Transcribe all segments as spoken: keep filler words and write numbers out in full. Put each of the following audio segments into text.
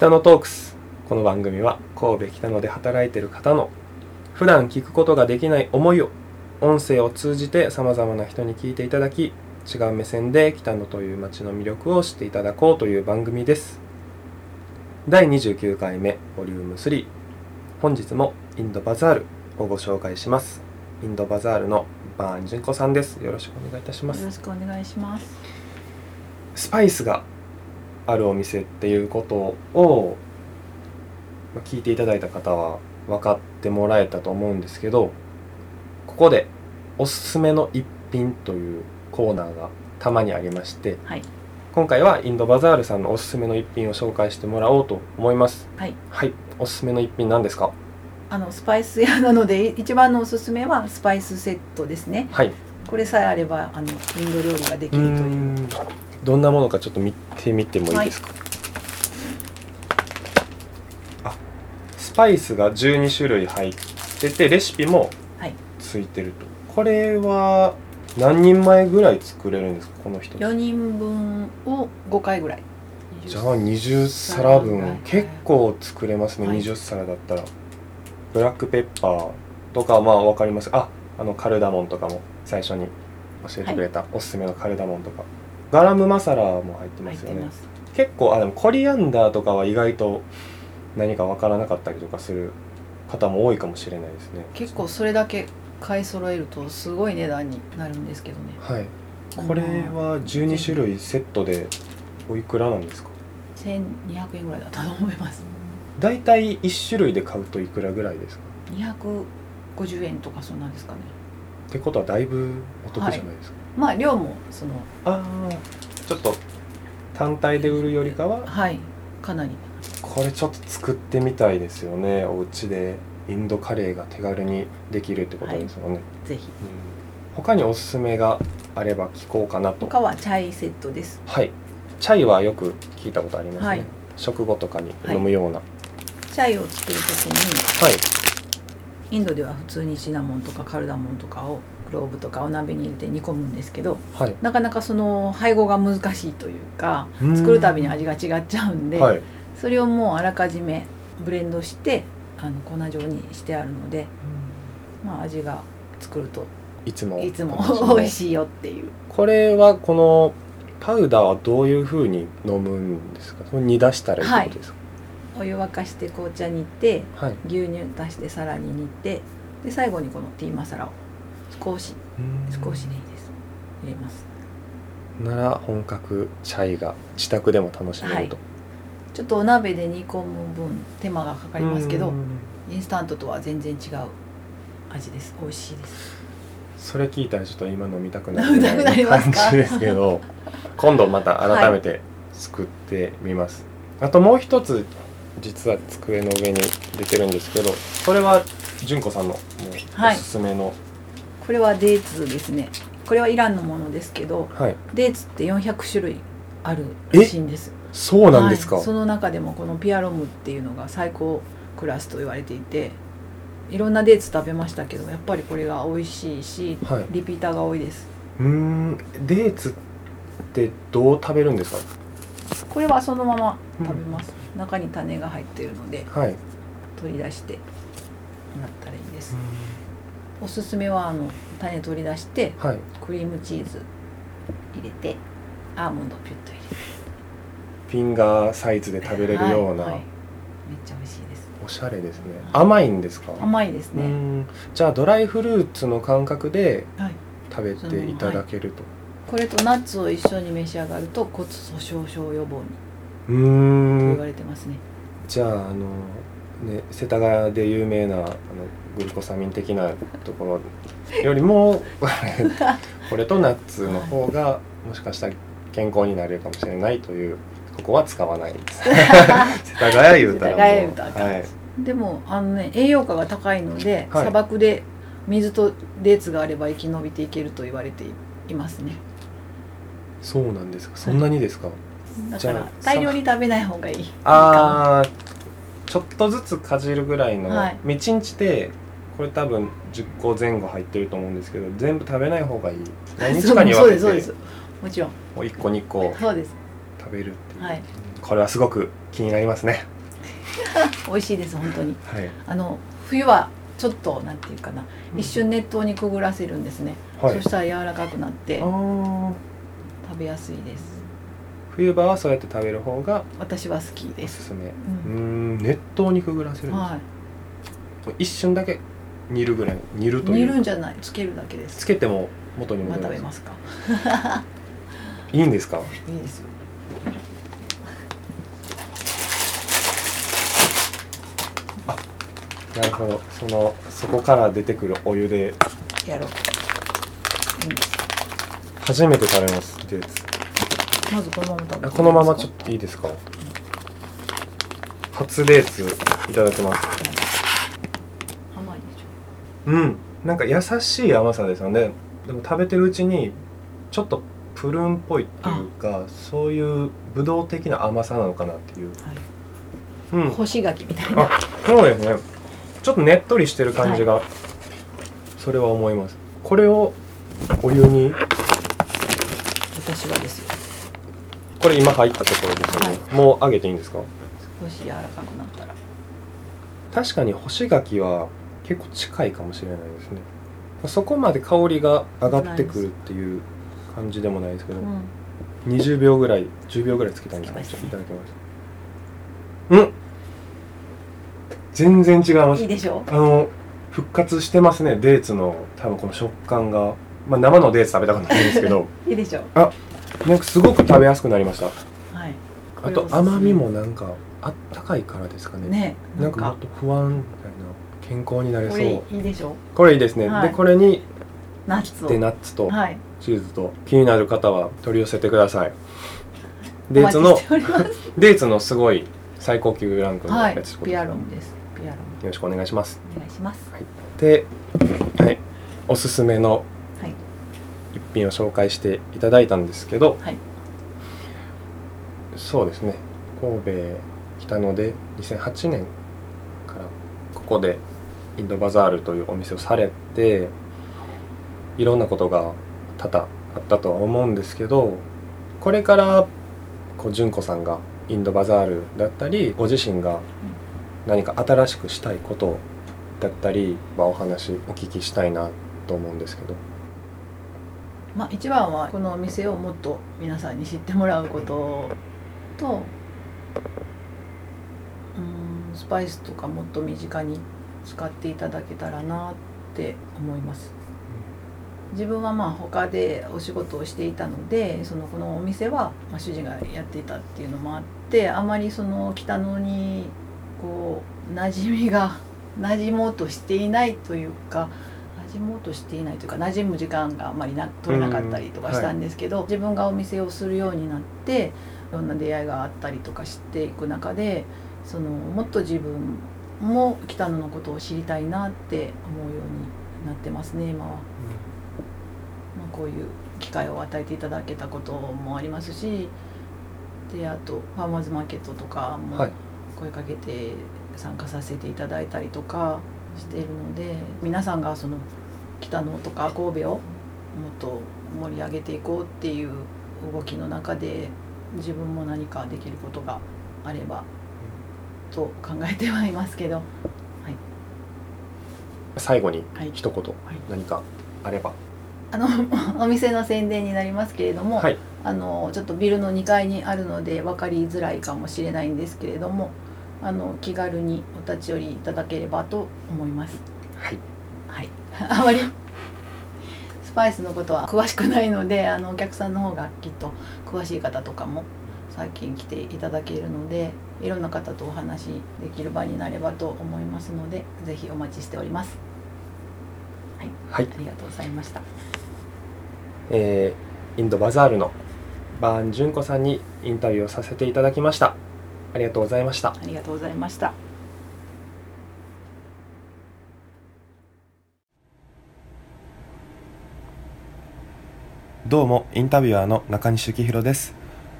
北野トークス。この番組は神戸北野で働いている方の普段聞くことができない思いを音声を通じて様々な人に聞いていただき、違う目線で北野という街の魅力を知っていただこうという番組です。だいにじゅうきゅうかいめ ボリュームスリー、本日もインドバザールをご紹介します。インドバザールのバーン純子さんです。よろしくお願いいたします。よろしくお願いします。スパイスがあるお店っていうことを聞いていただいた方は分かってもらえたと思うんですけど、ここでおすすめの一品というコーナーがたまにありまして、はい、今回はインドバザールさんのおすすめの一品を紹介してもらおうと思います。はい。はい、おすすめの一品なんですか？あのスパイス屋なので一番のおすすめはスパイスセットですね。はい。これさえあればあのインド料理ができるという。うーん、どんなものかちょっと見てみてもいいですか？はい、スパイスがじゅうにしゅるい入っててレシピもついてると、はい、これは何人前ぐらい作れるんですか？この人よにんぶんをごかいぐらい。じゃあにじゅっさらぶん結構作れますね、はい、にじゅっさらだったら。ブラックペッパーとかまあ分かります。あ、あのカルダモンとかも最初に教えてくれた、はい、おすすめのカルダモンとかガラムマサラも入ってますよね。入ってます。結構あでもコリアンダーとかは意外と何か分からなかったりとかする方も多いかもしれないですね。結構それだけ買い揃えるとすごい値段になるんですけどね。はい。これはじゅうにしゅるいセットでおいくらなんですか？せんにひゃくえんぐらいだったと思います。だいたいいっしゅるいで買うといくらぐらいですか？にひゃくごじゅうえんとかそんなんですかね。ってことはだいぶお得じゃないですか。はい、まあ量もそのあちょっと単体で売るよりかは、はい、かなり。これちょっと作ってみたいですよね。お家でインドカレーが手軽にできるってことですよね、はい、ぜひ、うん、他におすすめがあれば聞こうかなと。他はチャイセットです。はい、チャイはよく聞いたことありますね、はい、食後とかに飲むような、はい、チャイを作るときに、はい、インドでは普通にシナモンとかカルダモンとかをクローブとかお鍋に入れて煮込むんですけど、はい、なかなかその配合が難しいというか作るたびに味が違っちゃうんで、はい、それをもうあらかじめブレンドしてあの粉状にしてあるので、うん、まあ、味が作るといつもいつも美味しいよっていう。これはこのパウダーはどういう風に飲むんですか？煮出したらいいってことですか？はい、お湯沸かして紅茶煮て、はい、牛乳足してさらに煮て、で最後にこのティーマサラを少し少しでいいです入れます。なら本格チャイが自宅でも楽しめると、はい、ちょっとお鍋で煮込む分手間がかかりますけど、インスタントとは全然違う味です。美味しいです。それ聞いたらちょっと今飲みたくなる感じですけど、今度また改めて作ってみます。はい、あともう一つ実は机の上に出てるんですけど、これは純子さんのおすすめの、はい、これはデーツですね。これはイランのものですけど、はい、デーツってよんひゃくしゅるいあるらしいんです。そうなんですか、はい、その中でもこのピアロムっていうのが最高クラスと言われていて、いろんなデーツ食べましたけどやっぱりこれが美味しいし、はい、リピーターが多いです。うーん、デーツってどう食べるんですか？これはそのまま食べます、うん、中に種が入っているので、はい、取り出してもらったらいいです。おすすめはあの種取り出して、はい、クリームチーズ入れてアーモンドピュッと入れてフィンガーサイズで食べれるような、はいはい、めっちゃ美味しいです。おしゃれですね、はい、甘いんですか？甘いですね。うん、じゃあドライフルーツの感覚で食べていただけると、はいはい、これとナッツを一緒に召し上がると骨粗しょう症予防にうーんと言われてますね。じゃあ、あの、ね、世田谷で有名なあのグルコサミン的なところよりもこれとナッツの方がもしかしたら健康になれるかもしれないという。ここは使わないです世田谷言うたらもう、はい、でもあの、ね、栄養価が高いので、はい、砂漠で水とデーツがあれば生き延びていけると言われていますね。そうなんですか？そんなにですか？はい、だから大量に食べない方がいい。ああ、ちょっとずつかじるぐらいの、はい、いちにちでこれ多分じゅっこぜんご入ってると思うんですけど全部食べない方がいい。何日かに分けて。そうですそうです、もちろんもういっこにこそうです食べるっていう、はい、これはすごく気になりますね美味しいです本当に、はい、あの冬はちょっとなんていうかな、うん、一瞬熱湯にくぐらせるんですね、はい、そしたら柔らかくなって食べやすいです。冬場はそうやって食べる方が私は好きです。おすすめ、うん、うーん熱湯にくぐらせるんです、はい、一瞬だけ煮るぐらい煮るという煮るんじゃない、つけるだけです。つけても元に戻ります。また食べますかいいんですか。いいですよ。あ、なるほど。そのそこから出てくるお湯でやろう。いいです。初めて食べますってやつ。まずこのまま食べますか。このままちょっといいですか。うん、初デーツいただきます。甘いでしょ。うん。なんか優しい甘さですよね。でも食べてるうちにちょっとプルーンっぽいっていうか、そういうブドウ的な甘さなのかなっていう、はいうん、干し柿みたいな。あ、そうですね。ちょっとねっとりしてる感じが、はい、それは思います。これをお湯に私はですよ。これ今入ったところですよね、はい、もう揚げていいんですか。少し柔らかくなったら。確かに干し柿は結構近いかもしれないですね。そこまで香りが上がってくるっていう感じでもないですけど、うん、にじゅうびょうぐらい、じゅうびょうぐらいつけたんですか。いただきます。うん、全然違います。いいでしょ。あの復活してますね、デーツの多分この食感が、まあ生のデーツ食べたくないんですけど、いいでしょ。あ、なんかすごく食べやすくなりました。はい。あと甘みもなんかあったかいからですかね。ね、なんかもっと不安みたいな、健康になれそう。これいいでしょ。これいいですね。はい、でこれにナッツと。でナッツと。はい。チーズと気になる方は取り寄せてください。デーツのデーツのすごい最高級ランクのやつ、はい、ピアロンです。ピアロン。よろしくお願いします。お願いします。はい、で、はい、おすすめの一品を紹介していただいたんですけど、はい、そうですね。神戸北野でにせんはちねんからここでインドバザールというお店をされて、いろんなことが多々あったとは思うんですけど、これからこう純子さんがインドバザールだったり、ご自身が何か新しくしたいことだったりはお話お聞きしたいなと思うんですけど、まあ、一番はこのお店をもっと皆さんに知ってもらうことと、うーんスパイスとかもっと身近に使っていただけたらなって思います。自分はまあ他でお仕事をしていたので、そのこのお店は主人がやっていたっていうのもあって、あまりその北野にこう馴染みが馴染もうとしていないというか馴染もうとしていないというか馴染む時間があまりな取れなかったりとかしたんですけど、はい、自分がお店をするようになっていろんな出会いがあったりとかしていく中で、そのもっと自分も北野のことを知りたいなって思うようになってますね今は、うんこういう機会を与えていただけたこともありますし、であとファーマーズマーケットとかも声かけて参加させていただいたりとかしているので、皆さんがその北野とか神戸をもっと盛り上げていこうっていう動きの中で、自分も何かできることがあればと考えてはいますけど、はい、最後に一言、はい、何かあれば。あのお店の宣伝になりますけれども、はい、あのちょっとビルのにかいにあるので分かりづらいかもしれないんですけれども、あの気軽にお立ち寄りいただければと思います。はい、はい、あまりスパイスのことは詳しくないので、あのお客さんの方がきっと詳しい方とかも最近来ていただけるので、いろんな方とお話しできる場になればと思いますので、ぜひお待ちしております。はい、はい、ありがとうございました。えー、インドバザールのバーン純子さんにインタビューをさせていただきました。ありがとうございました。ありがとうございました。どうもインタビュアーの中西幸宏です。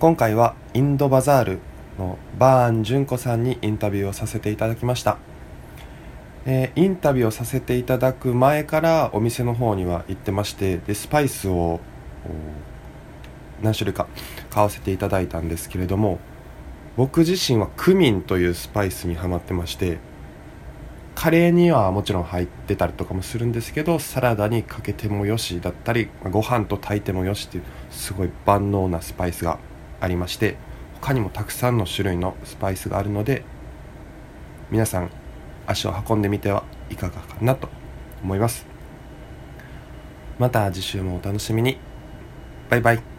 今回はインドバザールのバーン純子さんにインタビューをさせていただきました。えー、インタビューをさせていただく前からお店の方には行ってまして、でスパイスを何種類か買わせていただいたんですけれども、僕自身はクミンというスパイスにハマってまして、カレーにはもちろん入ってたりとかもするんですけど、サラダにかけてもよしだったり、ご飯と炊いてもよしっていうすごい万能なスパイスがありまして、他にもたくさんの種類のスパイスがあるので、皆さん足を運んでみてはいかがかなと思います。また次週もお楽しみに。バイバイ。